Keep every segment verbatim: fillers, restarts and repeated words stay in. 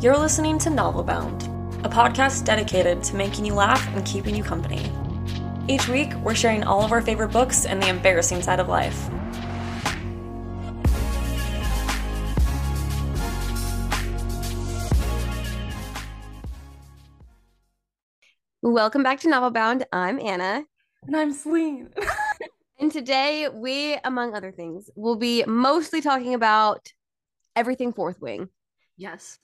You're listening to Novelbound, a podcast dedicated to making you laugh and keeping you company. Each week, we're sharing all of our favorite books and the embarrassing side of life. Welcome back to Novelbound. I'm Anna. And I'm Celine. And today we, among other things, will be mostly talking about everything Fourth Wing. Yes.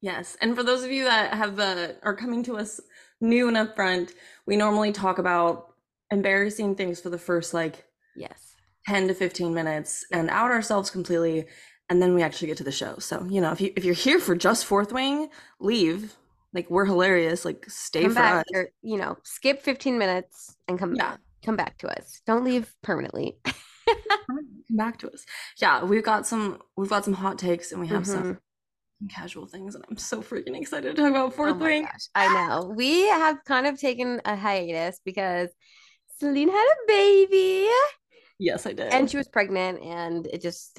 Yes. And for those of you that have uh, are coming to us new and upfront, we normally talk about embarrassing things for the first like yes, ten to fifteen minutes and out ourselves completely. And then we actually get to the show. So, you know, if, you, if you're here for just Fourth Wing, leave. Like, we're hilarious. Like, stay come for back, us. Or, you know, skip fifteen minutes and come yeah. back. Come back to us. Don't leave permanently. Come back to us. Yeah, we've got some we've got some hot takes and we have mm-hmm. some, some casual things, and I'm so freaking excited to talk about Fourth oh Wing. Gosh, I know. We have kind of taken a hiatus because Celine had a baby. Yes, I did. And she was pregnant, and it just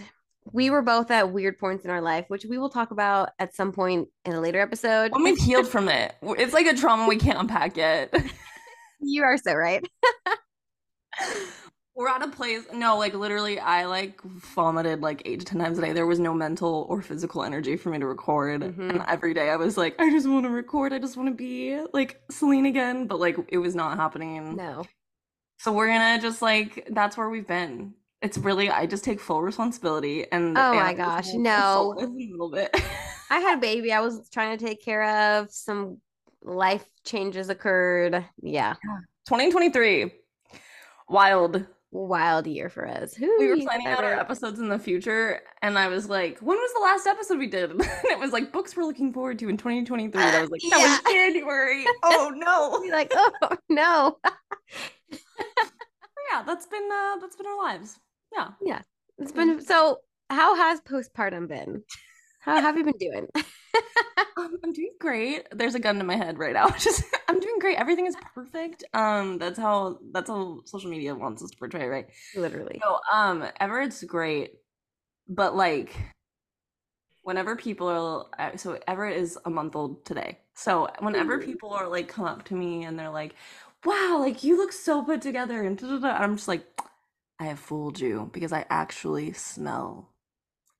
we were both at weird points in our life, which we will talk about at some point in a later episode. When we've healed from it. It's like a trauma we can't unpack yet. You are so right. We're at a place. No, like literally I like vomited like eight to ten times a day. There was no mental or physical energy for me to record. Mm-hmm. And every day I was like, I just want to record. I just want to be like Celine again. But like it was not happening. No. So we're going to just like, that's where we've been. It's really, I just take full responsibility. And oh my gosh, like, no. A little bit. I had a baby. I was trying to take care of. Some life changes occurred. Yeah. twenty twenty-three. Wild. Wild year for us. Who we were planning out our episodes in the future. And I was like, when was the last episode we did? And it was like, books we're looking forward to in twenty twenty-three. And I was like, that yeah. was January. Oh, no. You're like, oh, no. Yeah, that's been, uh, that's been our lives. Yeah. Yeah. It's been, so how has postpartum been? How have you been doing? um, I'm doing great. There's a gun to my head right now. Just I'm doing great. Everything is perfect. Um, that's how that's how social media wants us to portray, right? Literally. So um Everett's great, but like whenever people are so Everett is a month old today. So whenever mm-hmm. people are like come up to me and they're like, wow, like you look so put together and da-da-da. I'm just like, I have fooled you because I actually smell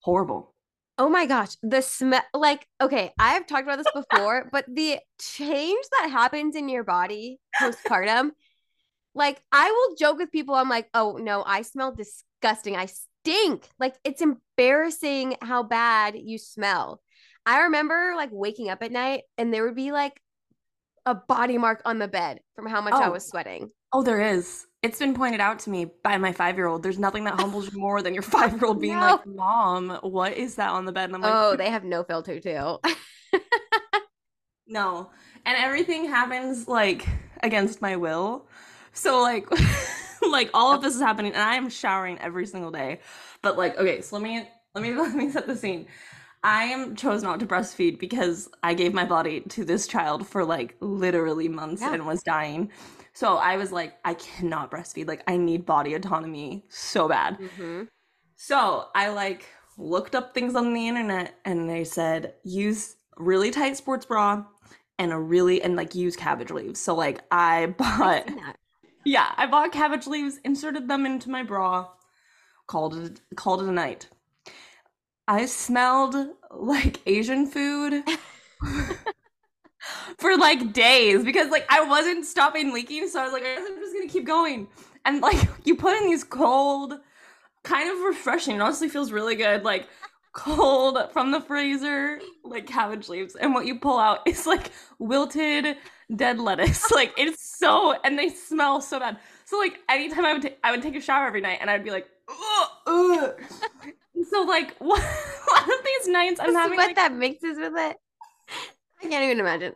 horrible. Oh my gosh, the smell, like, okay, I've talked about this before, but the change that happens in your body postpartum, like I will joke with people, I'm like, oh no, I smell disgusting, I stink, like it's embarrassing how bad you smell. I remember like waking up at night and there would be like a body mark on the bed from how much oh. I was sweating. Oh, there is. It's been pointed out to me by my five-year-old. There's nothing that humbles you more than your five-year-old being no. like, Mom, what is that on the bed? And I'm like, oh, they have no filter too. No. And everything happens like against my will. So like, like all of this is happening and I am showering every single day. But like, okay, so let me, let me, let me set the scene. I am chose not to breastfeed because I gave my body to this child for like literally months yeah. and was dying. So I was like, I cannot breastfeed. Like I need body autonomy so bad. Mm-hmm. So I like looked up things on the internet and they said, use really tight sports bra and a really, and like use cabbage leaves. So like I bought, I yeah, I bought cabbage leaves, inserted them into my bra, called it, called it a night. I smelled like Asian food for like days because like I wasn't stopping leaking. So I was like, I guess I'm just going to keep going. And like you put in these cold, kind of refreshing, it honestly feels really good, like cold from the freezer, like cabbage leaves. And what you pull out is like wilted dead lettuce. Like it's so, and they smell so bad. So like anytime I would, t- I would take a shower every night and I'd be like, ugh, ugh. So like one of these nights I'm having like that mixes with it. I can't even imagine.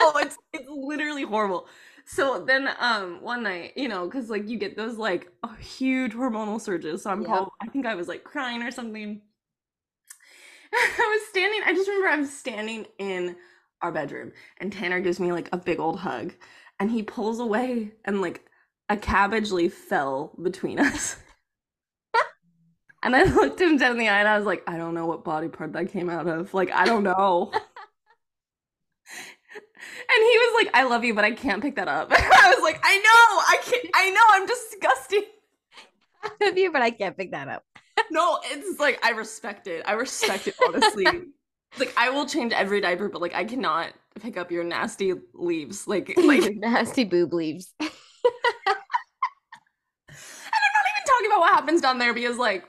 Oh, it's it's literally horrible. So then um one night, you know, because like you get those like huge hormonal surges. So I'm yep. called, I think I was like crying or something. I was standing, I just remember I'm standing in our bedroom and Tanner gives me like a big old hug and he pulls away and like a cabbage leaf fell between us. And I looked him down the eye and I was like, I don't know what body part that came out of. Like, I don't know. And he was like, I love you, but I can't pick that up. And I was like, I know, I can't, I know, I'm disgusting. I love you, but I can't pick that up. No, it's like, I respect it. I respect it, honestly. Like, I will change every diaper, but like, I cannot pick up your nasty leaves. Like, like your nasty boob leaves. And I'm not even talking about what happens down there because, like,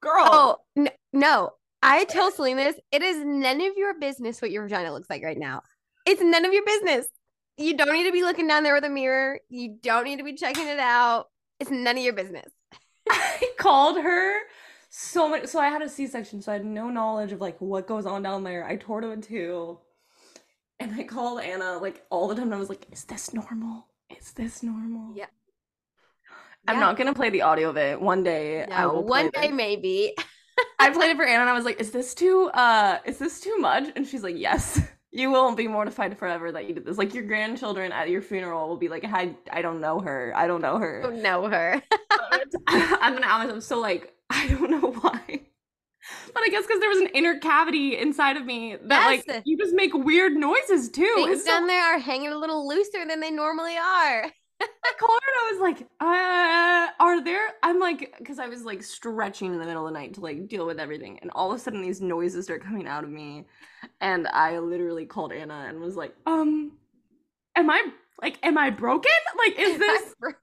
girl. Oh, n- no. I tell Selena this. It is none of your business what your vagina looks like right now. It's none of your business. You don't need to be looking down there with a mirror. You don't need to be checking it out. It's none of your business. I called her so much. So I had a C-section, so I had no knowledge of, like, what goes on down there. I tore to a two. And I called Anna, like, all the time. And I was like, is this normal? Is this normal? Yeah. I'm yeah. not going to play the audio of it. One day. No, I will one day, this. Maybe. I played it for Anna, and I was like, is this too, uh, is this too much? And she's like, yes. You will be mortified forever that you did this. Like, your grandchildren at your funeral will be like, I, I don't know her. I don't know her. I don't know her. I'm going to honest. I'm so, like, I don't know why. But I guess because there was an inner cavity inside of me that, yes. like, you just make weird noises, too. Things so- down there are hanging a little looser than they normally are. I called her and I was like, uh, are there, I'm like, because I was like stretching in the middle of the night to like deal with everything. And all of a sudden these noises start coming out of me. And I literally called Anna and was like, um, am I, like, am I broken? Like, is this, broken?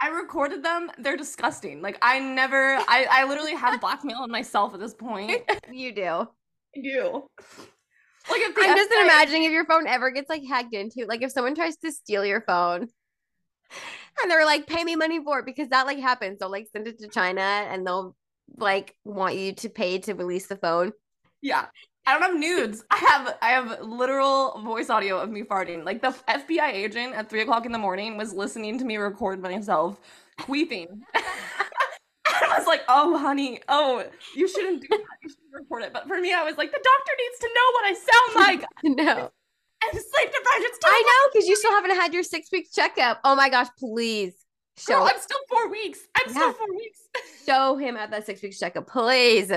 I recorded them. They're disgusting. Like, I never, I, I literally have blackmail on myself at this point. You do. I do. Like, if the I'm F- just I- imagining if your phone ever gets like hacked into, like if someone tries to steal your phone. And they're like, pay me money for it, because that like happens. They'll like send it to China and they'll like want you to pay to release the phone. Yeah. I don't have nudes. I have I have literal voice audio of me farting. Like, the F B I agent at three o'clock in the morning was listening to me record myself queefing. I was like, oh, honey, oh, you shouldn't do that. You shouldn't record it. But for me, I was like, the doctor needs to know what I sound like. No. I'm sleep deprived. It's time. I know, because you still haven't had your six week checkup. Oh my gosh, please show. Girl, I'm still four weeks. I'm yeah. still four weeks. Show him at that six week checkup, please.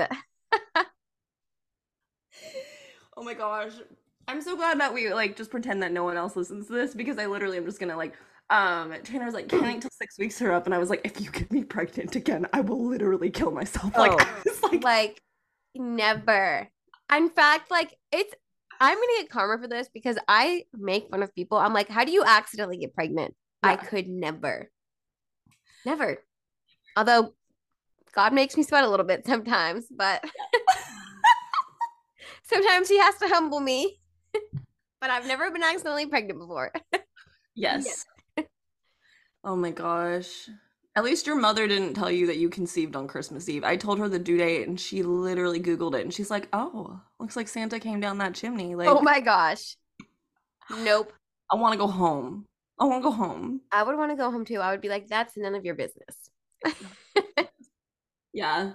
Oh my gosh, I'm so glad that we like just pretend that no one else listens to this, because I literally am just gonna like. Um, Tanner's like, can't wait till six weeks are up, and I was like, if you get me pregnant again, I will literally kill myself. Oh, like, I was like, like never. In fact, like it's. I'm going to get karma for this because I make fun of people. I'm like, how do you accidentally get pregnant? Yeah. I could never. Never. Although God makes me sweat a little bit sometimes, but sometimes he has to humble me. But I've never been accidentally pregnant before. Yes. Yeah. Oh my gosh. At least your mother didn't tell you that you conceived on Christmas Eve. I told her the due date and she literally Googled it and she's like, oh, looks like Santa came down that chimney. Like, oh my gosh. Nope. I want to go home. I want to go home. I would want to go home too. I would be like, that's none of your business. Yeah.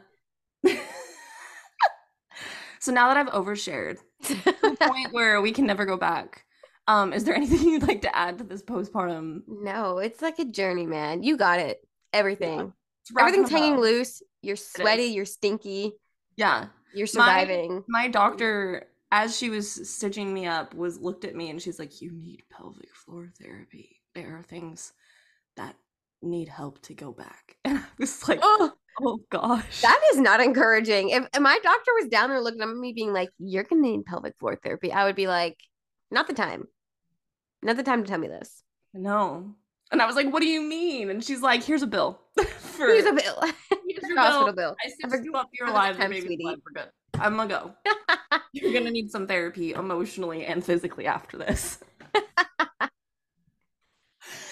So now that I've overshared to the point where we can never go back. Um, is there anything you'd like to add to this postpartum? No, it's like a journey, man. You got it. Everything. Yeah, everything's hanging up. Loose. You're sweaty. You're stinky. Yeah. You're surviving. My, my doctor, as she was stitching me up, was looked at me and she's like, you need pelvic floor therapy. There are things that need help to go back. And I was like, oh, oh gosh. That is not encouraging. If, if my doctor was down there looking at me being like, you're going to need pelvic floor therapy, I would be like, not the time. Not the time to tell me this. No. And I was like, what do you mean? And she's like, here's a bill. For, here's a bill. Here's your hospital bill. bill. I stitched you up. You're alive. Time, baby's alive. We're good. I'm going to go. You're going to need some therapy emotionally and physically after this.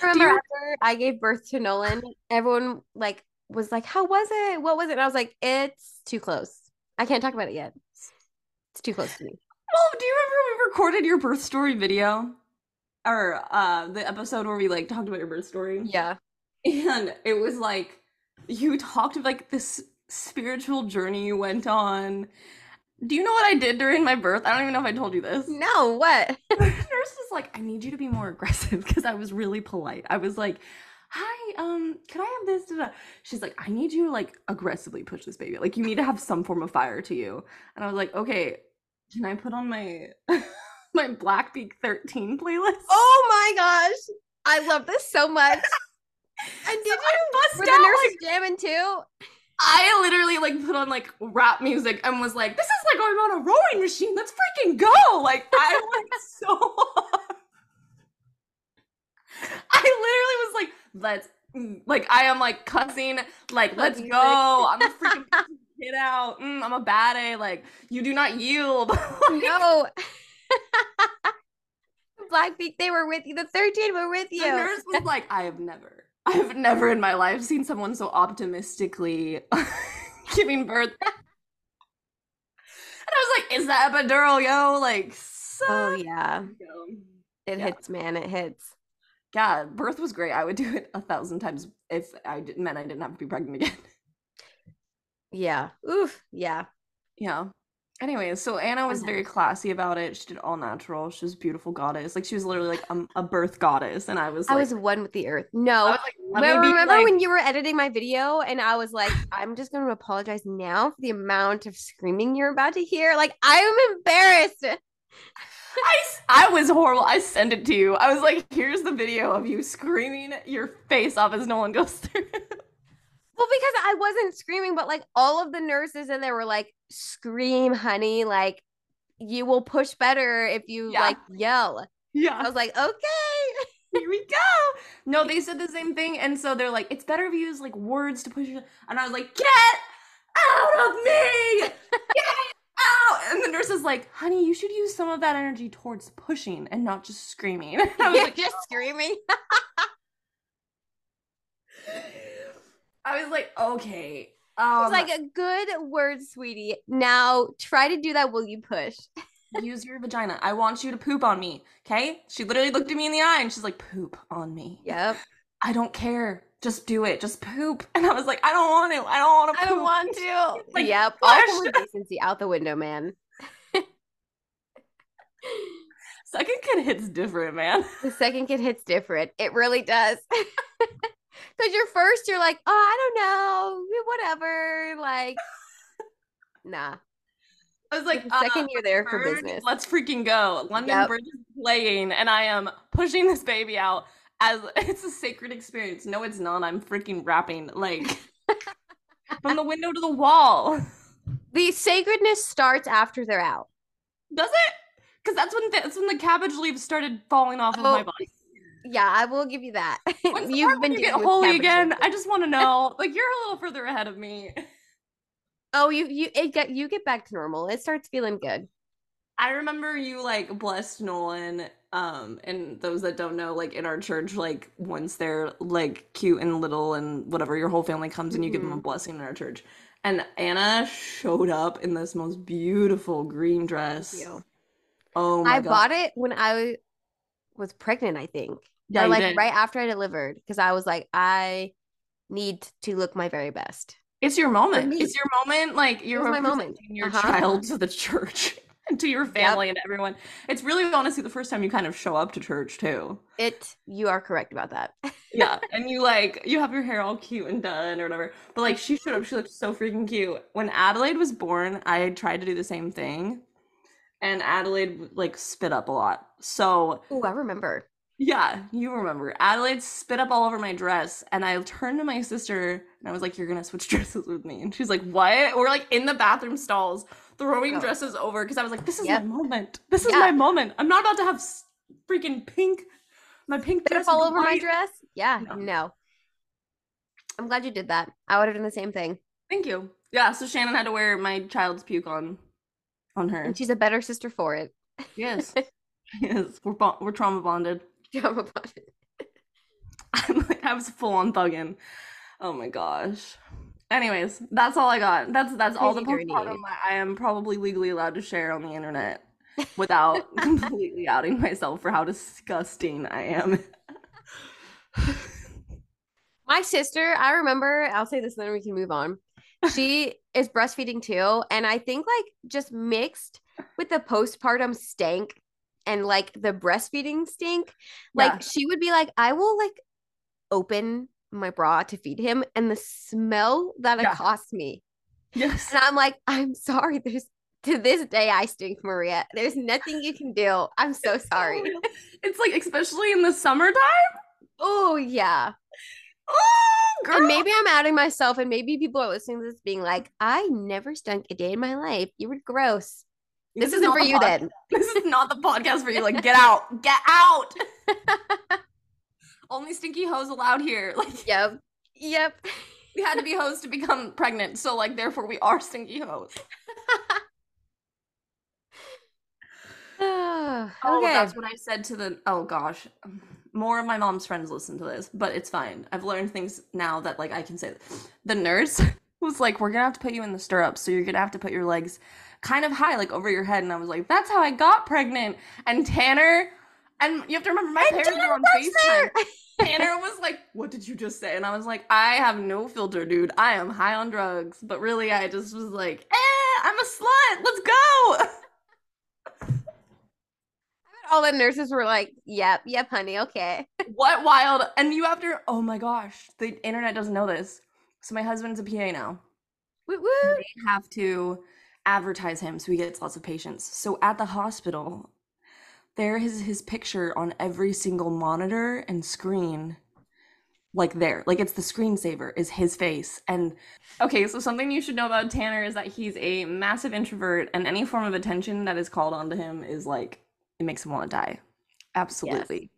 Remember you- after I gave birth to Nolan, everyone like was like, how was it? What was it? And I was like, it's too close. I can't talk about it yet. It's too close to me. Well, do you remember we recorded your birth story video? Or uh, the episode where we, like, talked about your birth story. Yeah. And it was, like, you talked of, like, this spiritual journey you went on. Do you know what I did during my birth? I don't even know if I told you this. No, what? The nurse was like, I need you to be more aggressive, because I was really polite. I was like, hi, um, can I have this? She's like, I need you to like aggressively push this baby. Like, you need to have some form of fire to you. And I was like, okay, can I put on my my Blackbeak thirteen playlist? Oh my gosh, I love this so much. And did so you bust were out, the nurses like, jamming too? I literally like put on like rap music and was like, this is like I'm on a rowing machine. Let's freaking go! Like I went so hard. I literally was like, let's like I am like cussing like let's go. I'm a freaking get out. Mm, I'm a bad A. Like you do not yield. Like, no. Blackbeak, they were with you. The thirteen were with you. The nurse was like, I have never. I've never in my life seen someone so optimistically giving birth. And I was like, is that epidural, yo? Like, so. Oh, yeah. It yeah. hits, man. It hits. Yeah, birth was great. I would do it a thousand times if I did, meant I didn't have to be pregnant again. Yeah. Oof. Yeah. Yeah. Anyways, so Anna was very classy about it. She did all natural. She was a beautiful goddess. Like, she was literally, like, um, a birth goddess. And I was like... I was one with the earth. No. I was like, well, remember like... when you were editing my video and I was like, I'm just going to apologize now for the amount of screaming you're about to hear. Like, I am embarrassed. I, I was horrible. I sent it to you. I was like, here's the video of you screaming your face off as Nolan goes through. Well, because I wasn't screaming, but like all of the nurses in there were like, scream, honey, like you will push better if you yeah. like yell. Yeah. I was like, okay, here we go. No, they said the same thing. And so they're like, it's better if you use like words to push. And I was like, get out of me. Get out. And the nurse is like, honey, you should use some of that energy towards pushing and not just screaming. And I was You're like, just oh. screaming. I was like, okay. Um, it's like a good word, sweetie. Now try to do that while you push. Use your vagina. I want you to poop on me, okay? She literally looked at me in the eye and she's like, poop on me. Yep. I don't care. Just do it. Just poop. And I was like, I don't want to. I don't want to poop. I don't want to. Like, yep. All form of decency out the window, man. Second kid hits different, man. The second kid hits different. It really does. Because you're first, you're like, oh, I don't know, whatever, like, nah. I was like, the second uh, you're there for business. Let's freaking go. London yep. Bridge is playing, and I am pushing this baby out as it's a sacred experience. No, it's not. I'm freaking rapping, like, from the window to the wall. The sacredness starts after they're out. Does it? Because that's when the, that's when the cabbage leaves started falling off oh. of my body. Yeah, I will give you that. When's You've the been you get holy again. Like I just want to know. Like you're a little further ahead of me. Oh, you you it get you get back to normal. It starts feeling good. I remember you like blessed Nolan. Um, and those that don't know, like in our church, like once they're like cute and little and whatever, your whole family comes and you mm-hmm. give them a blessing in our church. And Anna showed up in this most beautiful green dress. Thank you. Oh my I God. bought it when I was pregnant, I think. Yeah, or like did. Right after I delivered, because I was like, I need to look my very best. It's your moment. It's your moment. Like you're my moment. Your uh-huh. child to the church and to your family yep. and everyone. It's really honestly the first time you kind of show up to church too. It. You are correct about that. Yeah, and you like you have your hair all cute and done or whatever. But like she showed up. She looked so freaking cute. When Adelaide was born, I tried to do the same thing, and Adelaide like spit up a lot. So. Oh, I remember. Yeah, you remember. Adelaide spit up all over my dress, and I turned to my sister, and I was like, you're going to switch dresses with me. And she's like, what? We're like in the bathroom stalls, throwing oh. dresses over, because I was like, this is yep. my moment. This yeah. is my moment. I'm not about to have freaking pink, my pink spit dress. All over white. My dress? Yeah, no. no. I'm glad you did that. I would have done the same thing. Thank you. Yeah, so Shannon had to wear my child's puke on, on her. And she's a better sister for it. Yes. Yes, we're, bo- we're trauma bonded. I'm about it. I'm like, I was full on thugging. Oh my gosh. Anyways, that's all I got. That's that's all the postpartum I am probably legally allowed to share on the internet without completely outing myself for how disgusting I am. My sister, I remember, I'll say this and then we can move on. She is breastfeeding too, and I think like just mixed with the postpartum stank and like the breastfeeding stink, like yeah. she would be like, I will like open my bra to feed him, and the smell that yeah. it cost me. Yes. And I'm like, I'm sorry. There's to this day I stink, Maria. There's nothing you can do. I'm so it's sorry. So it's like, especially in the summertime. Oh yeah. Oh, girl. And maybe I'm outing myself, and maybe people are listening to this being like, I never stunk a day in my life. You were gross. This, this isn't for you pod- then. This is not the podcast for you. Like, get out. Get out. Only stinky hoes allowed here. Like, yep. Yep. We had to be hoes to become pregnant. So, like, therefore we are stinky hoes. Oh, okay. That's what I said to the, oh gosh. More of my mom's friends listen to this, but it's fine. I've learned things now that, like, I can say this. The nurse was like, we're going to have to put you in the stirrups. So you're going to have to put your legs kind of high, like over your head. And I was like, that's how I got pregnant. And Tanner... And you have to remember, my parents were on FaceTime. Tanner was like, what did you just say? And I was like, I have no filter, dude. I am high on drugs. But really, I just was like, eh, I'm a slut. Let's go. I bet all the nurses were like, yep, yep, honey, okay. What wild. And you have to, oh my gosh, the internet doesn't know this. So my husband's a P A now. Woot woot. They have to advertise him so he gets lots of patients. So at the hospital... There is his picture on every single monitor and screen, like there. Like, it's the screensaver is his face. And okay, so something you should know about Tanner is that he's a massive introvert, and any form of attention that is called onto him is like, it makes him want to die. Absolutely. Yes.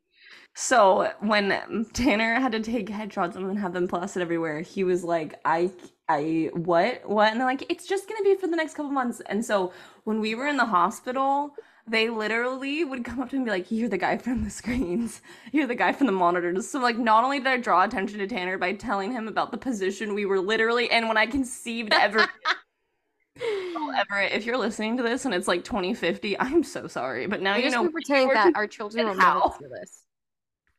So when Tanner had to take headshots and have them plastered everywhere, he was like, I... I what what and they're like, it's just gonna be for the next couple months. And so when we were in the hospital, they literally would come up to me and be like, you're the guy from the screens, you're the guy from the monitors. So like, not only did I draw attention to Tanner by telling him about the position we were literally in when I conceived Everett. Oh, Everett, if you're listening to this and it's like twenty fifty, I'm so sorry, but now we're you know pretend that our children will never listen to this.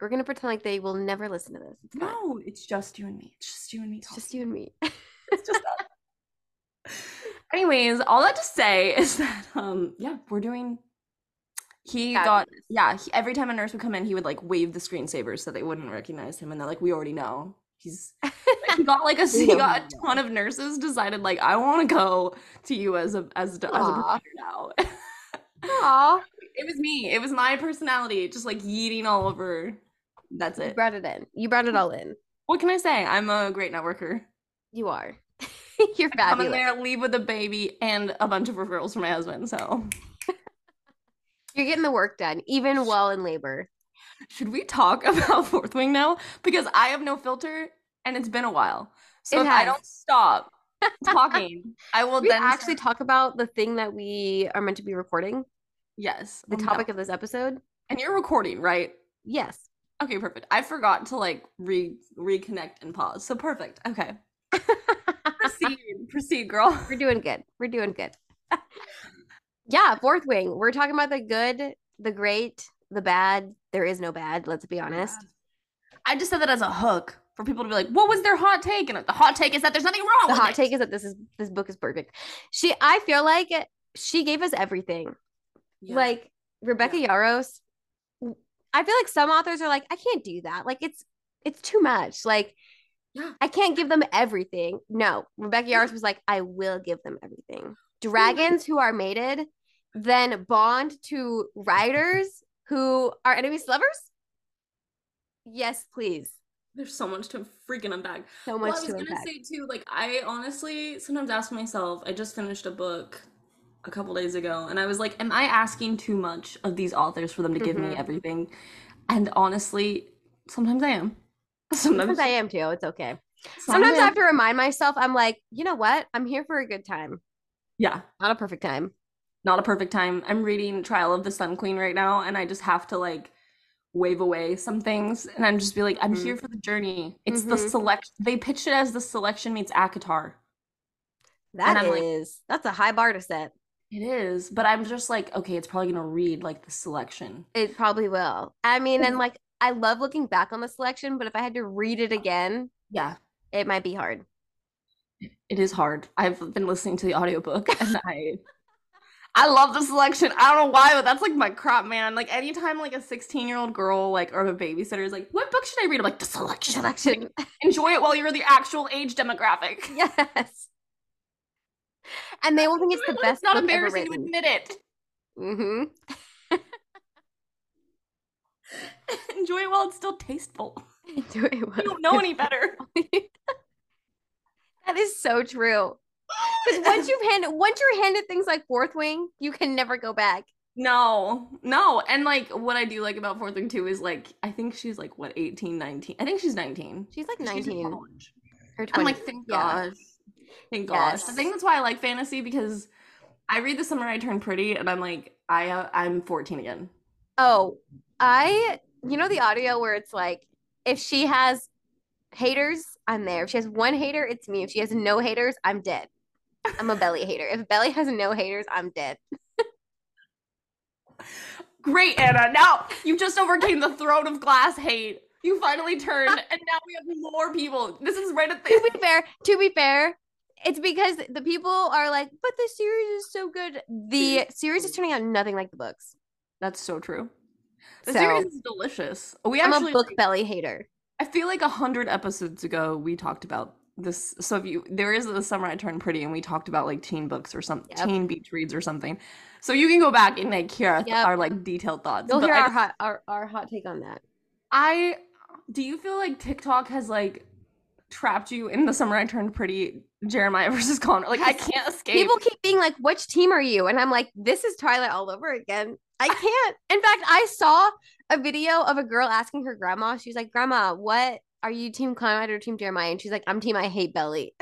We're gonna pretend like they will never listen to this. It's no fine. It's just you and me. It's just you and me. It's just you and me. It's just that. Anyways, all that to say is that um yeah, we're doing he Fabulous. got yeah, he, every time a nurse would come in, he would like wave the screensaver so they wouldn't recognize him, and they're like, we already know. He's like, he got like a he got a ton of nurses decided like, I want to go to you as a as, as a professor now. Aw. It was me. It was my personality just like yeeting all over. That's it. You brought it in. You brought it all in. What can I say? I'm a great networker. You are. You're fabulous. I come in there, leave with a baby and a bunch of referrals for my husband. So you're getting the work done, even while in labor. Should we talk about Fourth Wing now? Because I have no filter, and it's been a while. So it if has. I don't stop talking, I will we then actually start- talk about the thing that we are meant to be recording. Yes. The oh, topic no. of this episode. And you're recording, right? Yes. Okay, perfect. I forgot to like re reconnect and pause. So perfect. Okay. proceed proceed girl, we're doing good we're doing good yeah Fourth Wing, we're talking about the good, the great, the bad. There is no bad, let's be honest. I just said that as a hook for people to be like, what was their hot take? And the hot take is that there's nothing wrong the with hot it. take is that this is this book is perfect. She I feel like she gave us everything. Yeah. Like Rebecca yeah. Yarros, I feel like some authors are like, I can't do that, like it's it's too much, like I can't give them everything. No, Rebecca Yarros was like, I will give them everything. Dragons who are mated, then bond to riders who are enemies to lovers? Yes, please. There's so much to freaking unpack. So much well, to unpack. I was going to say, too, like, I honestly sometimes ask myself, I just finished a book a couple days ago, and I was like, am I asking too much of these authors for them to mm-hmm. give me everything? And honestly, sometimes I am. Sometimes. Sometimes I am too. It's okay. Sometimes, Sometimes I have to remind myself, I'm like, you know what? I'm here for a good time. Yeah. Not a perfect time. Not a perfect time. I'm reading Trial of the Sun Queen right now, and I just have to like wave away some things, and I'm just be like, I'm mm-hmm. here for the journey. It's mm-hmm. the selection. They pitched it as The Selection meets ACOTAR. That is, like, that's a high bar to set. It is, but I'm just like, okay, it's probably going to read like The Selection. It probably will. I mean, and like, I love looking back on The Selection, but if I had to read it again, yeah, it might be hard. It is hard. I've been listening to the audiobook, and I I love The Selection. I don't know why, but that's like my crop, man. Like anytime like a sixteen year old girl like or a babysitter is like, what book should I read? I'm like, The Selection. Selection. Enjoy it while you're the actual age demographic. Yes. And they will think it's the best. It's not book embarrassing ever to admit it. Mm-hmm. Enjoy it while it's still tasteful. Enjoy it while you don't know any better. That is so true. Because once you've handed once you're handed things like Fourth Wing, you can never go back. No, no. And like what I do like about Fourth Wing too is like I think she's like what eighteen, nineteen. I think she's nineteen. She's like nineteen. She's in college. Her twenties. I'm like, thank yeah. gosh. Thank yes. gosh. I think that's why I like fantasy, because I read The Summer I Turned Pretty and I'm like, I uh, I'm fourteen again. Oh, I you know the audio where it's like, if she has haters, I'm there. If she has one hater, it's me. If she has no haters, I'm dead. I'm a Belly hater. If Belly has no haters, I'm dead. Great, Anna. Now you just overcame the Throne of Glass hate. You finally turned, and now we have more people. This is right at the. To be fair, to be fair, it's because the people are like, but the series is so good. The series is turning out nothing like the books. That's so true. The so, series is delicious. We actually, I'm a book Belly hater. I feel like a hundred episodes ago we talked about this. So if you there is The Summer I Turned Pretty, and we talked about like teen books or something, yep. teen beach reads or something. So you can go back and like hear yep. our like detailed thoughts. You'll but hear I, our hot our, our hot take on that. I do you feel like TikTok has like trapped you in The Summer I Turned Pretty, Jeremiah versus Connor? Like I can't escape. People keep being like, "Which team are you?" And I'm like, "This is Twilight all over again." I can't. In fact, I saw a video of a girl asking her grandma. She's like, "Grandma, what are you, team Climate or team Jeremiah?" And she's like, "I'm team I hate Belly."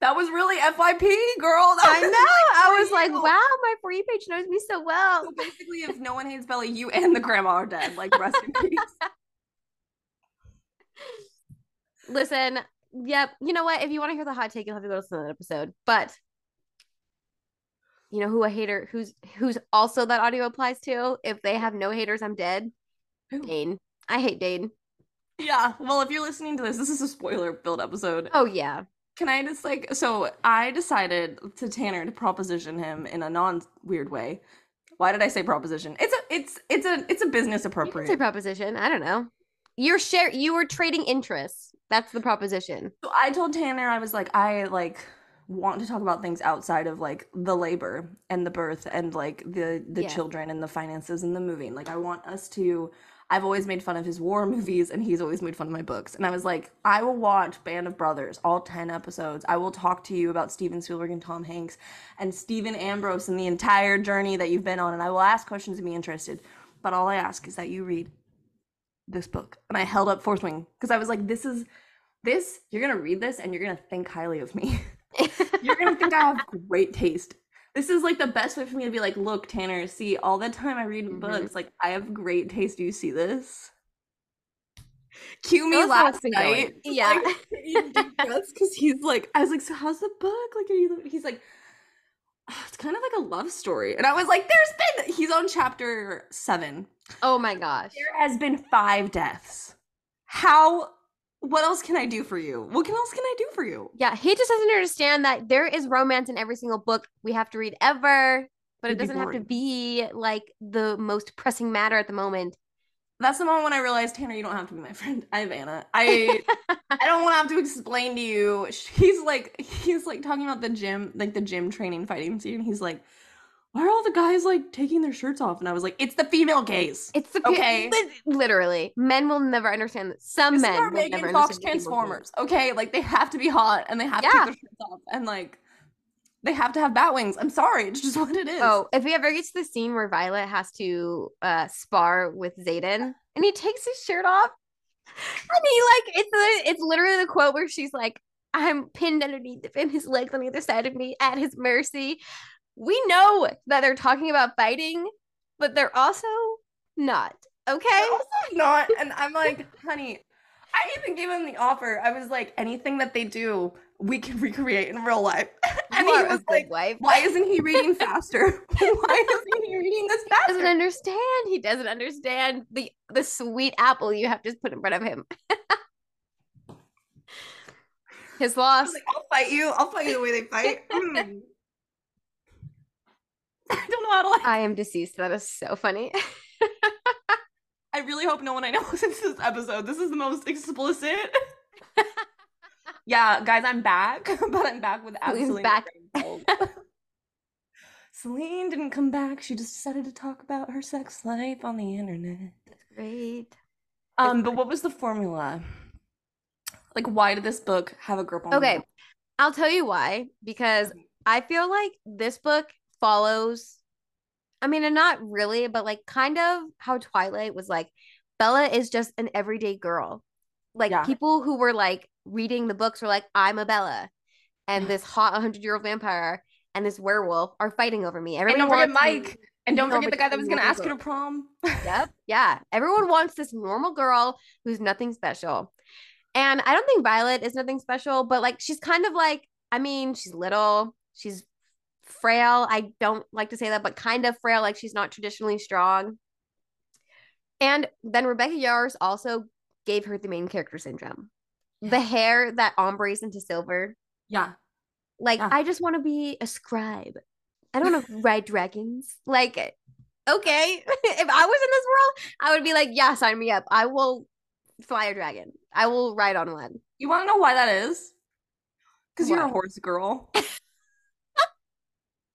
That was really F Y P, girl. That I know. Like I was like, wow, my For You page knows me so well. So basically, if no one hates Belly, you and the grandma are dead. Like, rest in peace. Listen, yep. You know what? If you want to hear the hot take, you'll have to go listen to that episode. But you know who a hater who's who's also that audio applies to? If they have no haters, I'm dead. Who? Dane. I hate Dane. Yeah. Well, if you're listening to this, this is a spoiler-filled episode. Oh yeah. Can I just like so I decided to Tanner to proposition him in a non-weird way. Why did I say proposition? It's a it's it's a it's a business appropriate. You can say proposition. I don't know. You're share you were trading interests. That's the proposition. So I told Tanner, I was like, I like want to talk about things outside of like the labor and the birth and like the the yeah. children and the finances and the moving. Like I want us to I've always made fun of his war movies and he's always made fun of my books. And I was like, I will watch Band of Brothers, all ten episodes. I will talk to you about Steven Spielberg and Tom Hanks and Stephen Ambrose and the entire journey that you've been on. And I will ask questions and be interested. But all I ask is that you read this book. And I held up Fourth Wing because I was like, this is this. You're going to read this and you're going to think highly of me. You're going to think I have great taste. This is like the best way for me to be like, look, Tanner, see, all the time I read mm-hmm. books, like I have great taste. Do you see this? Cue me last night. Yeah. Because like, he's like, I was like, so how's the book? Like, are you? He's like, oh, it's kind of like a love story. And I was like, there's been, he's on chapter seven. Oh my gosh. There has been five deaths. How? What else can I do for you? What else can I do for you? Yeah, he just doesn't understand that there is romance in every single book we have to read ever, but It'd it doesn't have to be like the most pressing matter at the moment. That's the moment when I realized, Tanner, you don't have to be my friend. I have Anna. I I don't want to have to explain to you. He's like, he's like talking about the gym, like the gym training fighting scene. He's like, why are all the guys like taking their shirts off? And I was like, it's the female gaze. It's the okay. Literally, men will never understand that. Some this men will never Fox understand Transformers. Okay, like they have to be hot and they have yeah. to take their shirts off and like they have to have bat wings. I'm sorry, it's just what it is. Oh, if we ever get to the scene where Violet has to uh, spar with Xaden and he takes his shirt off, and he like it's it's literally the quote where she's like, "I'm pinned underneath him, his legs on the other side of me, at his mercy." We know that they're talking about fighting, but they're also not, okay? They're also not, and I'm like, honey, I even gave him the offer. I was like, anything that they do, we can recreate in real life. And he was like, wife. Why isn't he reading faster? Why isn't he reading this faster? He doesn't understand. He doesn't understand the, the sweet apple you have just put in front of him. His loss. I was like, I'll fight you. I'll fight you the way they fight. Mm. modeling. I am deceased. That is so funny. I really hope no one I know listens to this episode. This is the most explicit. Yeah, guys, I'm back, but I'm back with absolutely nothing. Celine didn't come back. She just decided to talk about her sex life on the internet. That's great. Um, but what was the formula? Like, why did this book have a grip on me? Okay, I'll tell you why. Because I feel like this book follows, I mean, and not really, but like kind of how Twilight was like, Bella is just an everyday girl. Like, yeah. People who were like reading the books were like, I'm a Bella. And this hot one hundred-year-old vampire and this werewolf are fighting over me. Everyone and don't forget Mike. Me. And don't forget the guy that was going to ask you to prom. Yep. Yeah. Everyone wants this normal girl who's nothing special. And I don't think Violet is nothing special, but like she's kind of like, I mean, she's little, she's frail. I don't like to say that, but kind of frail. Like she's not traditionally strong. And then Rebecca Yarros also gave her the main character syndrome. The hair that ombres into silver. Yeah. Like, yeah. I just want to be a scribe. I don't want to ride dragons. Like, okay. If I was in this world, I would be like, yeah, sign me up. I will fly a dragon. I will ride on one. You want to know why that is? Because you're a horse girl.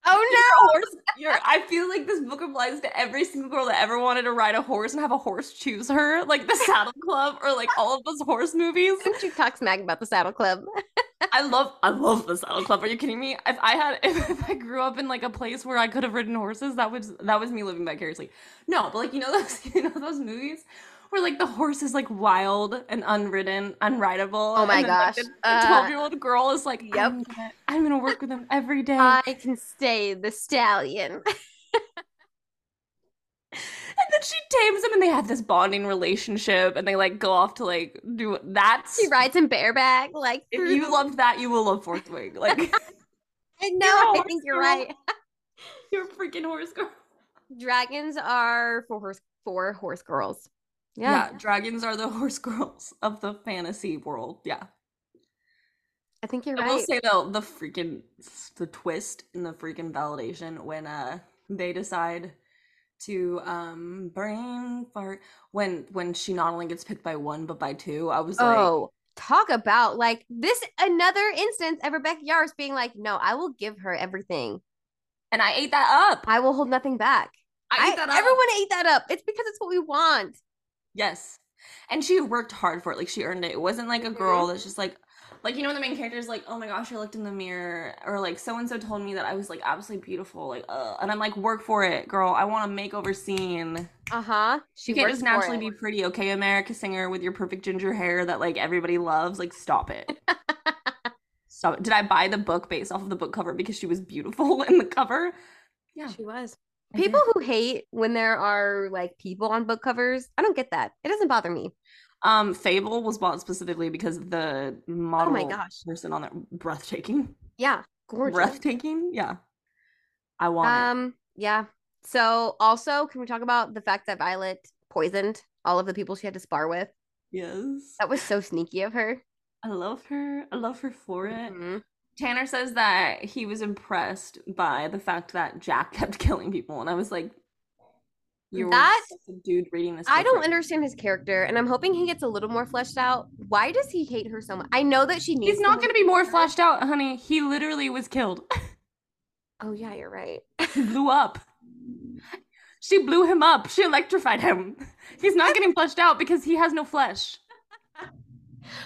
Oh, no. You're a horse. You're, I feel like this book applies to every single girl that ever wanted to ride a horse and have a horse choose her. Like the Saddle Club or like all of those horse movies. Don't you talk smack about the Saddle Club? I love I love the Saddle Club. Are you kidding me? If I had if, if I grew up in like a place where I could have ridden horses, that was that was me living vicariously. No, but like you know those you know those movies where like the horse is like wild and unridden, unrideable. Oh my and then, gosh. Like, the twelve-year-old uh, girl is like, yep. I'm gonna, I'm gonna work with him every day. I can stay the stallion. And then she tames him and they have this bonding relationship and they like go off to like do that. She rides in bareback. Like if you loved that, you will love Fourth Wing. Like I know, I think you're girl. Right. You're a freaking horse girl. Dragons are for horse for horse girls. Yeah. Yeah, dragons are the horse girls of the fantasy world. Yeah. I think you're I right. I will say though, the freaking the twist and the freaking validation when uh they decide to um brain fart when when she not only gets picked by one but by two. I was like, oh, talk about like this another instance of Rebecca Yarros being like, no, I will give her everything and I ate that up. I will hold nothing back. I, I ate that up. Everyone ate that up. It's because it's what we want. Yes, and she worked hard for it. Like she earned it. It wasn't like a girl that's just like like you know when the main character is like, oh my gosh, I looked in the mirror, or like so and so told me that I was like absolutely beautiful, like uh and I'm like, work for it, girl. I want a makeover scene. Uh-huh. She you can't just naturally be pretty, okay, America Singer, with your perfect ginger hair that like everybody loves. Like stop it. Stop it. Did I buy the book based off of the book cover because she was beautiful in the cover? Yeah, she was. People who hate when there are like people on book covers, I don't get that. It doesn't bother me. Um, Fable was bought specifically because the model oh my gosh. person on that, breathtaking. Yeah, gorgeous. Breathtaking, yeah. I want Um, it. Yeah. So also, can we talk about the fact that Violet poisoned all of the people she had to spar with? Yes. That was so sneaky of her. I love her. I love her for it. Mm-hmm. Tanner says that he was impressed by the fact that Jack kept killing people, and I was like, you're that a dude reading this. I don't right understand now. His character, and I'm hoping he gets a little more fleshed out. Why does he hate her so much? I know that she needs. He's not going to be more fleshed out, honey. He literally was killed. Oh yeah, you're right. He blew up. She blew him up. She electrified him. He's not getting fleshed out because he has no flesh.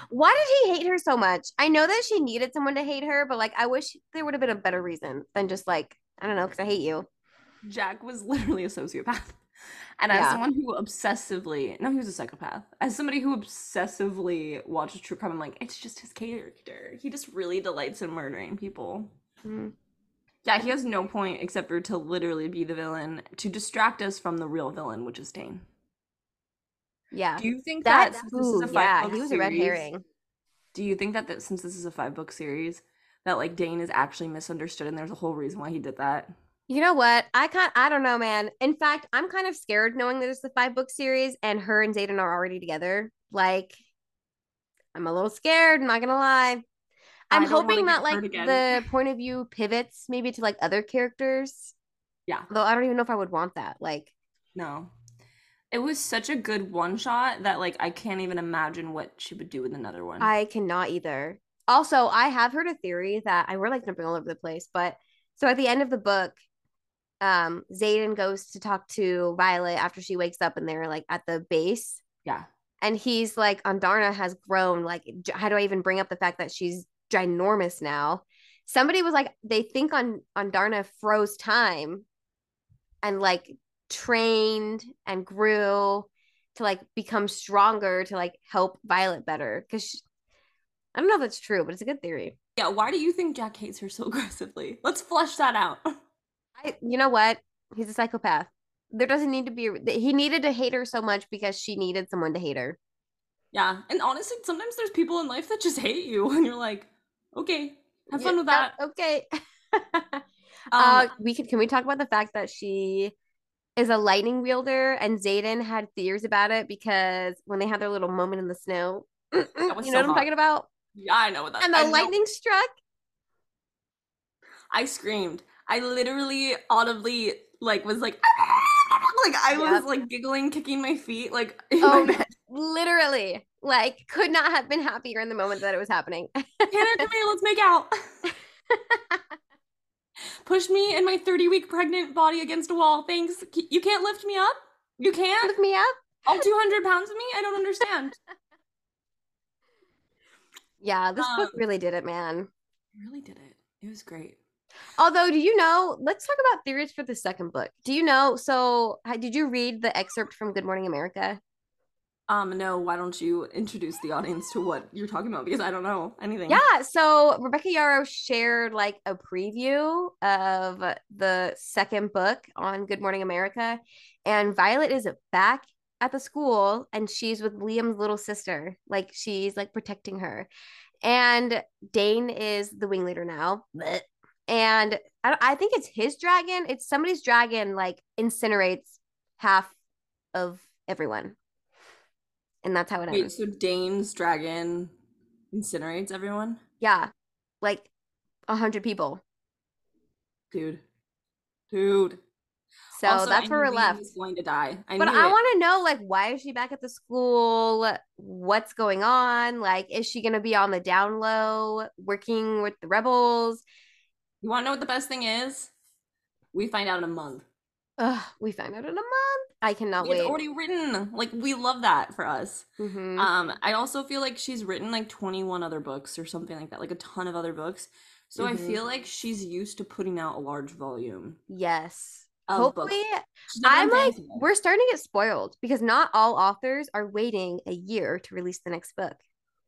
Why did he hate her so much? I know that she needed someone to hate her, but like I wish there would have been a better reason than just like, I don't know, because I hate you. Jack was literally a sociopath. And yeah. as someone who obsessively, no, he was a psychopath. As somebody who obsessively watches true crime, I'm like, it's just his character. He just really delights in murdering people. Mm-hmm. Yeah, he has no point except for to literally be the villain, to distract us from the real villain, which is Dane. Yeah. Do you think that, that since ooh, this is a five yeah, book he was series, a red herring. Do you think that, that since this is a five book series, that like Dane is actually misunderstood and there's a whole reason why he did that? You know what? I can't. I don't know, man. In fact, I'm kind of scared knowing that it's the five book series and her and Xaden are already together. Like, I'm a little scared. I'm not gonna lie. I'm hoping that like the point of view pivots maybe to like other characters. Yeah. Though I don't even know if I would want that. Like, no. It was such a good one shot that, like, I can't even imagine what she would do with another one. I cannot either. Also, I have heard a theory that I we're like jumping all over the place, but so at the end of the book, um, Xaden goes to talk to Violet after she wakes up, and they're like at the base. Yeah. And he's like, Andarna has grown. Like, how do I even bring up the fact that she's ginormous now? Somebody was like, they think on Andarna froze time and like trained and grew to like become stronger to like help Violet better. Cause she, I don't know if that's true, but it's a good theory. Yeah. Why do you think Jack hates her so aggressively? Let's flesh that out. I, you know what? He's a psychopath. There doesn't need to be, he needed to hate her so much because she needed someone to hate her. Yeah. And honestly, sometimes there's people in life that just hate you and you're like, okay, have fun yeah, with that. that okay. um, uh, we could, can we talk about the fact that she is a lightning wielder and Xaden had fears about it because when they had their little moment in the snow, you know so what hot. I'm talking about? Yeah, I know what that is. And the I lightning know. struck. I screamed. I literally audibly like was like, like I yep. was like giggling, kicking my feet, like in oh, my bed. Literally, like could not have been happier in the moment that it was happening. Tanner, come here, let's make out. Push me and my thirty-week pregnant body against a wall. Thanks. You can't lift me up? You can't? Lift me up? All two hundred pounds of me? I don't understand. Yeah, this um, book really did it, man. It really did it. It was great. Although, do you know, let's talk about theories for the second book. Do you know, so did you read the excerpt from Good Morning America? Um, no, why don't you introduce the audience to what you're talking about? Because I don't know anything. Yeah, so Rebecca Yarros shared like a preview of the second book on Good Morning America. And Violet is back at the school and she's with Liam's little sister. Like she's like protecting her. And Dane is the wing leader now. Blech. And I, I think it's his dragon. It's somebody's dragon like incinerates half of everyone. And that's how it Wait, ends. So Dane's dragon incinerates everyone? Yeah. Like a hundred people. Dude. Dude. So also, that's I where we're left. He's going to die. I but I want to know, like, why is she back at the school? What's going on? Like, is she going to be on the down low working with the rebels? You want to know what the best thing is? We find out in a month. Ugh, we found out in a month. I cannot wait. It's already written. Like, we love that for us. Mm-hmm. Um, I also feel like she's written like twenty-one other books or something like that, like a ton of other books. So mm-hmm. I feel like she's used to putting out a large volume. Yes. Hopefully, I'm like, we're starting to get spoiled because not all authors are waiting a year to release the next book.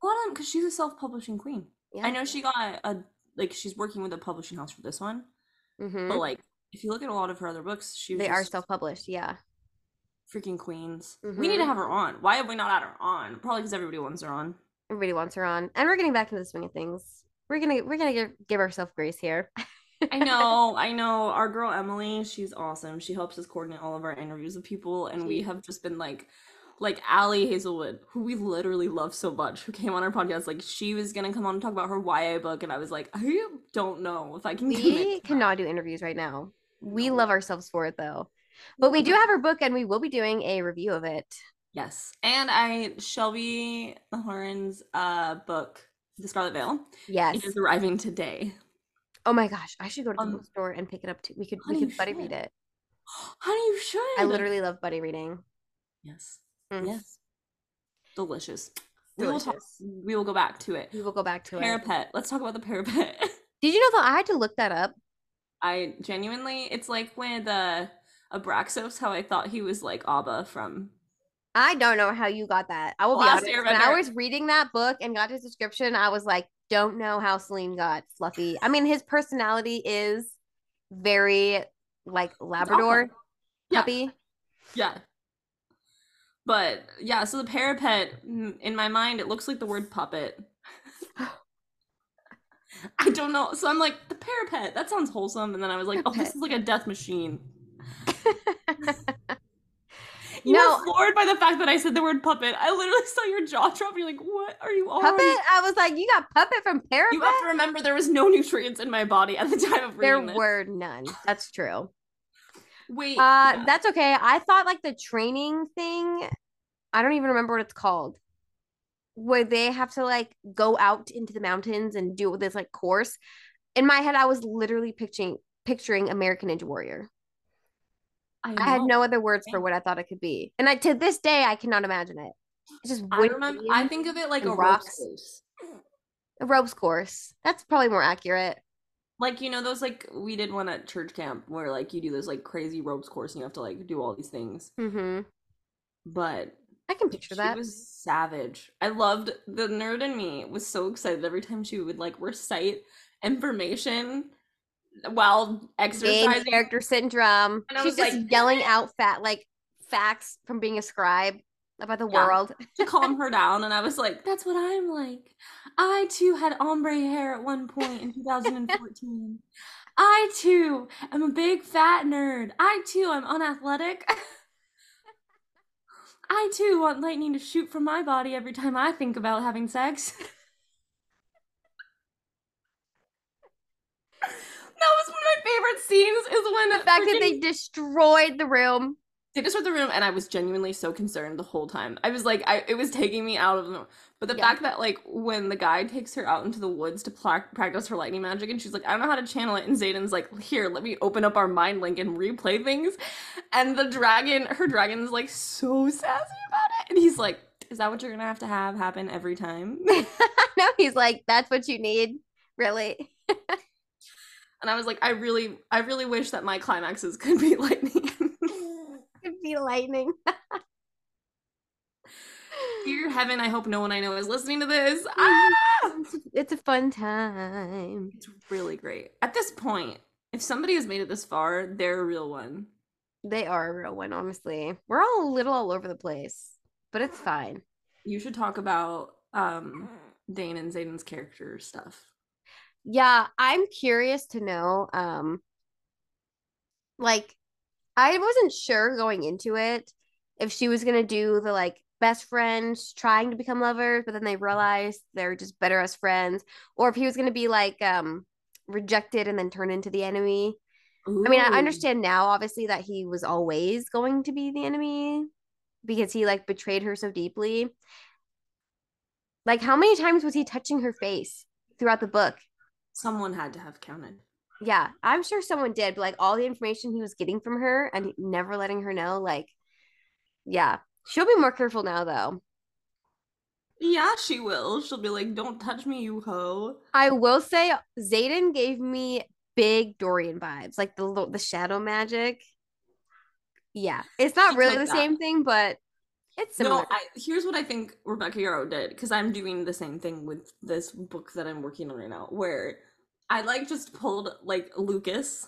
Well, because she's a self-publishing queen. Yeah. I know she got a, like, she's working with a publishing house for this one, mm-hmm. but like, if you look at a lot of her other books, she was they are self-published, yeah. Freaking queens. Mm-hmm. We need to have her on. Why have we not had her on? Probably because everybody wants her on. Everybody wants her on, and we're getting back into the swing of things. We're gonna we're gonna give, give ourselves grace here. I know, I know. Our girl Emily, she's awesome. She helps us coordinate all of our interviews with people, and we have just been like, like Allie Hazelwood, who we literally love so much, who came on our podcast. Like she was gonna come on and talk about her Y A book, and I was like, I don't know if I can. We cannot do interviews right now. We love ourselves for it though. But we do have her book and we will be doing a review of it. Yes. And I Shelby Horan's uh book, The Scarlet Veil. Yes. It is arriving today. Oh my gosh. I should go to the um, bookstore and pick it up too. We could we could buddy should. read it. Honey, you should. I literally love buddy reading. Yes. Mm. Yes. Delicious. Delicious. We will talk we will go back to it. We will go back to parapet. it. Parapet. Let's talk about the parapet. Did you know that I had to look that up? I genuinely it's like when the Abraxos, how I thought he was like Abba from. I don't know how you got that. I will Last be honest. When I was reading that book and got his description, I was like, don't know how Celine got fluffy. I mean, his personality is very like Labrador puppy. Yeah. yeah. But yeah, so the parapet, in my mind, it looks like the word puppet. I don't know. So I'm like, the parapet, that sounds wholesome. And then I was like, oh, this is like a death machine. You no, were floored by the fact that I said the word puppet. I literally saw your jaw drop and you're like, what are you on? Puppet? I was like, you got puppet from parapet? You have to remember there was no nutrients in my body at the time of reading There this. were none. That's true. Wait. Uh, yeah. That's okay. I thought like the training thing, I don't even remember what it's called, where they have to like go out into the mountains and do this like course. In my head, I was literally picturing picturing American Ninja Warrior. I, I had no other words for what I thought it could be, and I to this day I cannot imagine it. It's just I, remember, I think of it like a ropes course. A ropes course. That's probably more accurate. Like, you know, those like we did one at church camp where like you do this like crazy ropes course and you have to like do all these things. Mm-hmm. But I can picture she that. She was savage. I loved the nerd in me was so excited every time she would like recite information while exercising. Game character syndrome. And I She's was just like, yelling out fat like facts from being a scribe about the yeah. world to calm her down. And I was like, that's what I'm like. I too had ombre hair at one point in two thousand fourteen. I too am a big fat nerd. I too am unathletic. I too want lightning to shoot from my body every time I think about having sex. That was one of my favorite scenes, is when the fact freaking... that they destroyed the room. They destroyed the room, and I was genuinely so concerned the whole time. I was like, I it was taking me out of the room. But the yeah. fact that like when the guy takes her out into the woods to pl- practice her lightning magic, and she's like, I don't know how to channel it, and Xaden's like, here, let me open up our mind link and replay things, and the dragon, her dragon's like so sassy about it, and he's like, is that what you're gonna have to have happen every time? No, he's like, that's what you need, really. And I was like, I really, I really wish that my climaxes could be lightning. Could be lightning. Dear heaven, I hope no one I know is listening to this. Ah! It's a fun time. It's really great. At this point, if somebody has made it this far, they're a real one. They are a real one, honestly. We're all a little all over the place, but it's fine. You should talk about um, Dane and Xaden's character stuff. Yeah, I'm curious to know, um, like, I wasn't sure going into it if she was going to do the, like, best friends trying to become lovers, but then they realized they're just better as friends, or if he was going to be, like, um, rejected and then turn into the enemy. Ooh. I mean, I understand now, obviously, that he was always going to be the enemy because he, like, betrayed her so deeply. Like, how many times was he touching her face throughout the book? Someone had to have counted. Yeah, I'm sure someone did. But like all the information he was getting from her and never letting her know, like, yeah. She'll be more careful now, though. Yeah, she will. She'll be like, don't touch me, you hoe. I will say Xaden gave me big Dorian vibes, like the the shadow magic. Yeah, it's not it's really like the that. same thing, but it's similar. No, I, here's what I think Rebecca Yarros did, because I'm doing the same thing with this book that I'm working on right now, where I, like, just pulled, like, Lucas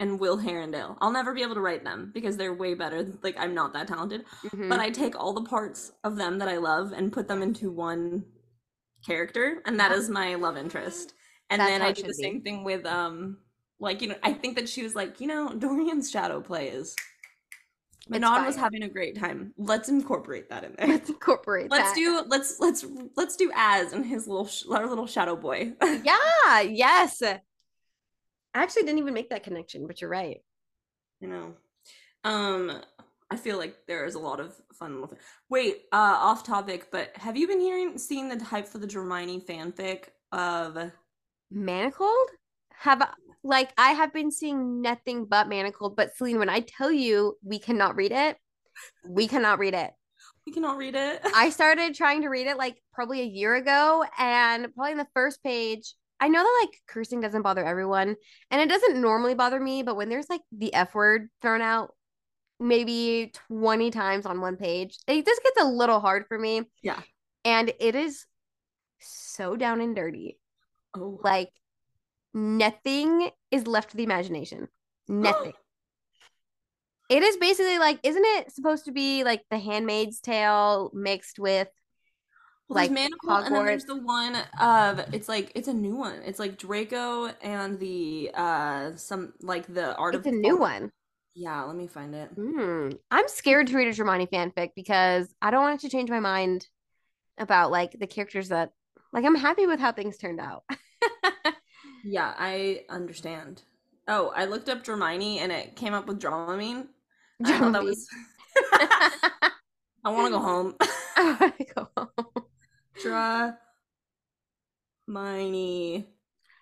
and Will Herondale. I'll never be able to write them because they're way better. Like, I'm not that talented. Mm-hmm. But I take all the parts of them that I love and put them into one character, and that is my love interest. And That's then I do the same be. thing with, um, like, you know, I think that she was like, you know, Dorian's shadow play is... Manon was having a great time. Let's incorporate that in there. Let's incorporate let's that. do let's let's let's do Az and his little sh- our little shadow boy. Yeah, yes. I actually didn't even make that connection, but you're right. You know. Um I feel like there is a lot of fun little things. Wait, uh off topic, but have you been hearing seeing the hype for the Dramini fanfic of Manacled? Have I- Like, I have been seeing nothing but Manacled, but Celine, when I tell you we cannot read it, we cannot read it. We cannot read it. I started trying to read it, like, probably a year ago, and probably in the first page, I know that, like, cursing doesn't bother everyone, and it doesn't normally bother me, but when there's, like, the F word thrown out maybe twenty times on one page, it just gets a little hard for me. Yeah. And it is so down and dirty. Oh. Like, nothing is left to the imagination. Nothing. It is basically like, isn't it supposed to be like The Handmaid's Tale mixed with well, like Manacled, and then there's the one of it's like it's a new one. It's like Draco and the uh some like the art it's of. It's a new one. Yeah, let me find it. Mm. I'm scared to read a Dramini fanfic because I don't want it to change my mind about like the characters that like I'm happy with how things turned out. Yeah, I understand. Oh, I looked up Dramini and it came up with Dramamine. I thought that was. I want to go home. I want to go home. Dramini.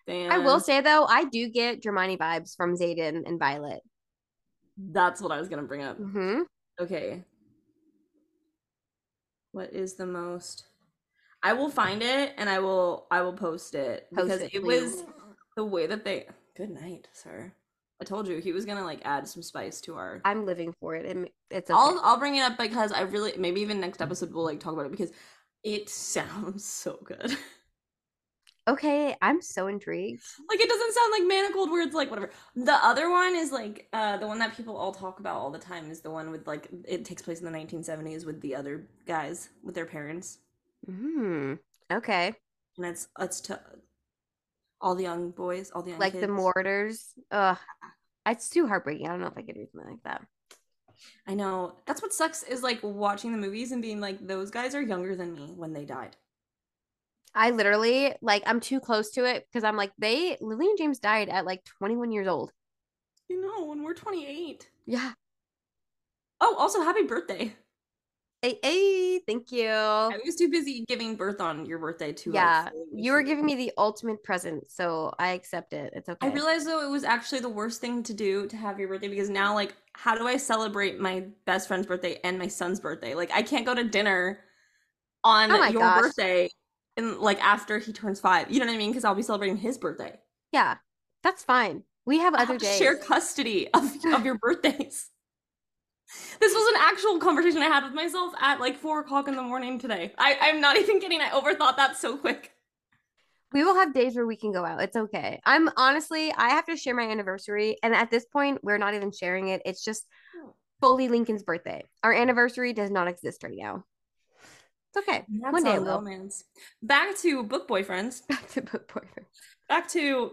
Damn. I will say though, I do get Dramini vibes from Xaden and Violet. That's what I was gonna bring up. Mm-hmm. Okay. What is the most? I will find it and I will I will post it post because it, it was the way that they. Good night, sir. I told you he was gonna like add some spice to our. I'm living for it. It it's. Okay. I'll I'll bring it up because I really maybe even next episode we'll like talk about it because it sounds so good. Okay, I'm so intrigued. Like it doesn't sound like Manacled where it's like whatever. The other one is like uh the one that people all talk about all the time is the one with like it takes place in the nineteen seventies with the other guys with their parents. Hmm. Okay. And it's it's to all the young boys, all the young like kids. The Mortars. Ugh, it's too heartbreaking. I don't know if I could do something like that. I know. That's what sucks is like watching the movies and being like those guys are younger than me when they died. I literally, like, I'm too close to it because I'm like, they, Lily and James died at, like, twenty-one years old. You know, when we're twenty-eight. Yeah. Oh, also, happy birthday. Hey, hey, thank you. I was too busy giving birth on your birthday, too. Yeah, like, you were giving me the ultimate present, so I accept it. It's okay. I realized, though, it was actually the worst thing to do to have your birthday because now, like, how do I celebrate my best friend's birthday and my son's birthday? Like, I can't go to dinner on oh your gosh. birthday. And like after he turns five, you know what I mean? Because I'll be celebrating his birthday. Yeah, that's fine. We have other days. Share custody of, of your birthdays. This was an actual conversation I had with myself at like four o'clock in the morning today. I, I'm not even kidding. I overthought that so quick. We will have days where we can go out. It's okay. I'm honestly, I have to share my anniversary. And at this point, we're not even sharing it. It's just fully Lincoln's birthday. Our anniversary does not exist right now. It's okay. That's one day it will. Back to book boyfriends. Back to book boyfriends. Back to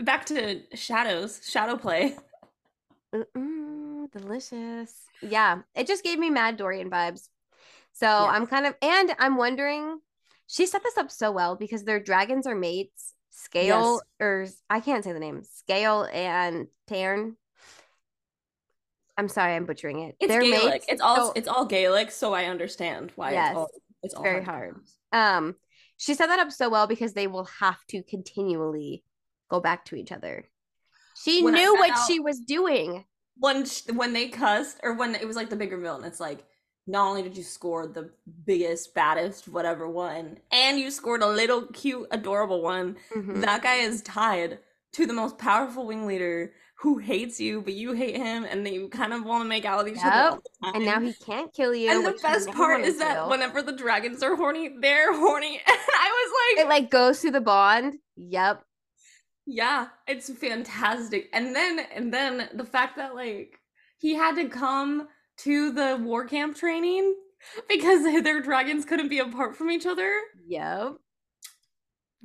back to shadows. Shadow play. Mm-mm, delicious. Yeah, it just gave me mad Dorian vibes. So yes. I'm kind of, and I'm wondering. She set this up so well because their dragons are mates. Scale yes. or I can't say the name. Scale and Tarn. I'm sorry, I'm butchering it. It's They're Gaelic. Mates, it's all so, it's all Gaelic, so I understand why yes, it's all it's all very hard. hard. Um, she set that up so well because they will have to continually go back to each other. She when knew what out, she was doing when she, when they cussed, or when it was like the big reveal, and it's like not only did you score the biggest, baddest, whatever one, and you scored a little cute, adorable one. Mm-hmm. That guy is tied to the most powerful wing leader. Who hates you, but you hate him, and you kind of want to make out with each yep. other all the time. And now he can't kill you. And the best part is that kill. whenever the dragons are horny, they're horny. And I was like... It, like, goes through the bond. Yep. Yeah, it's fantastic. And then, and then the fact that, like, he had to come to the war camp training because their dragons couldn't be apart from each other. Yep.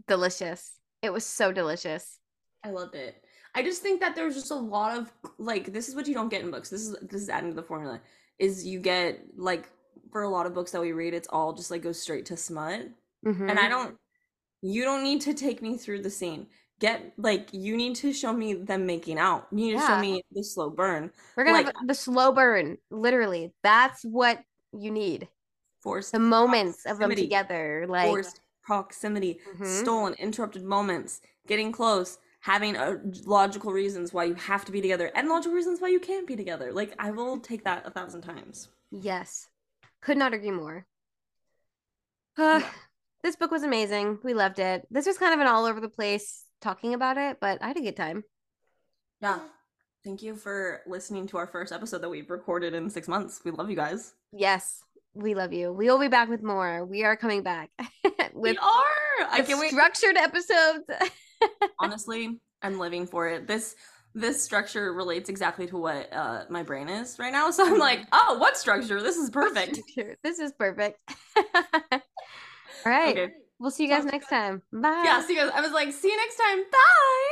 Delicious. It was so delicious. I loved it. I just think that there's just a lot of, like, this is what you don't get in books. This is this is adding to the formula, is you get, like, for a lot of books that we read, it's all just, like, goes straight to smut. Mm-hmm. And I don't, you don't need to take me through the scene. Get, like, you need to show me them making out. You need yeah. to show me the slow burn. We're going to like, have the slow burn, literally. That's what you need. Forced The moments of them together. Like Forced proximity, mm-hmm. stolen, interrupted moments, getting close. Having a, logical reasons why you have to be together and logical reasons why you can't be together. Like, I will take that a thousand times. Yes. Could not agree more. Uh, yeah. This book was amazing. We loved it. This was kind of an all over the place talking about it, but I had a good time. Yeah. Thank you for listening to our first episode that we've recorded in six months. We love you guys. Yes. We love you. We will be back with more. We are coming back. with, we are. I can't wait. Structured episodes. Honestly, I'm living for it. This this structure relates exactly to what uh, my brain is right now. So I'm like, oh, what structure? This is perfect. This is perfect. All right. Okay. We'll see you guys Talk next you guys. time. Bye. Yeah, see you guys. I was like, see you next time. Bye.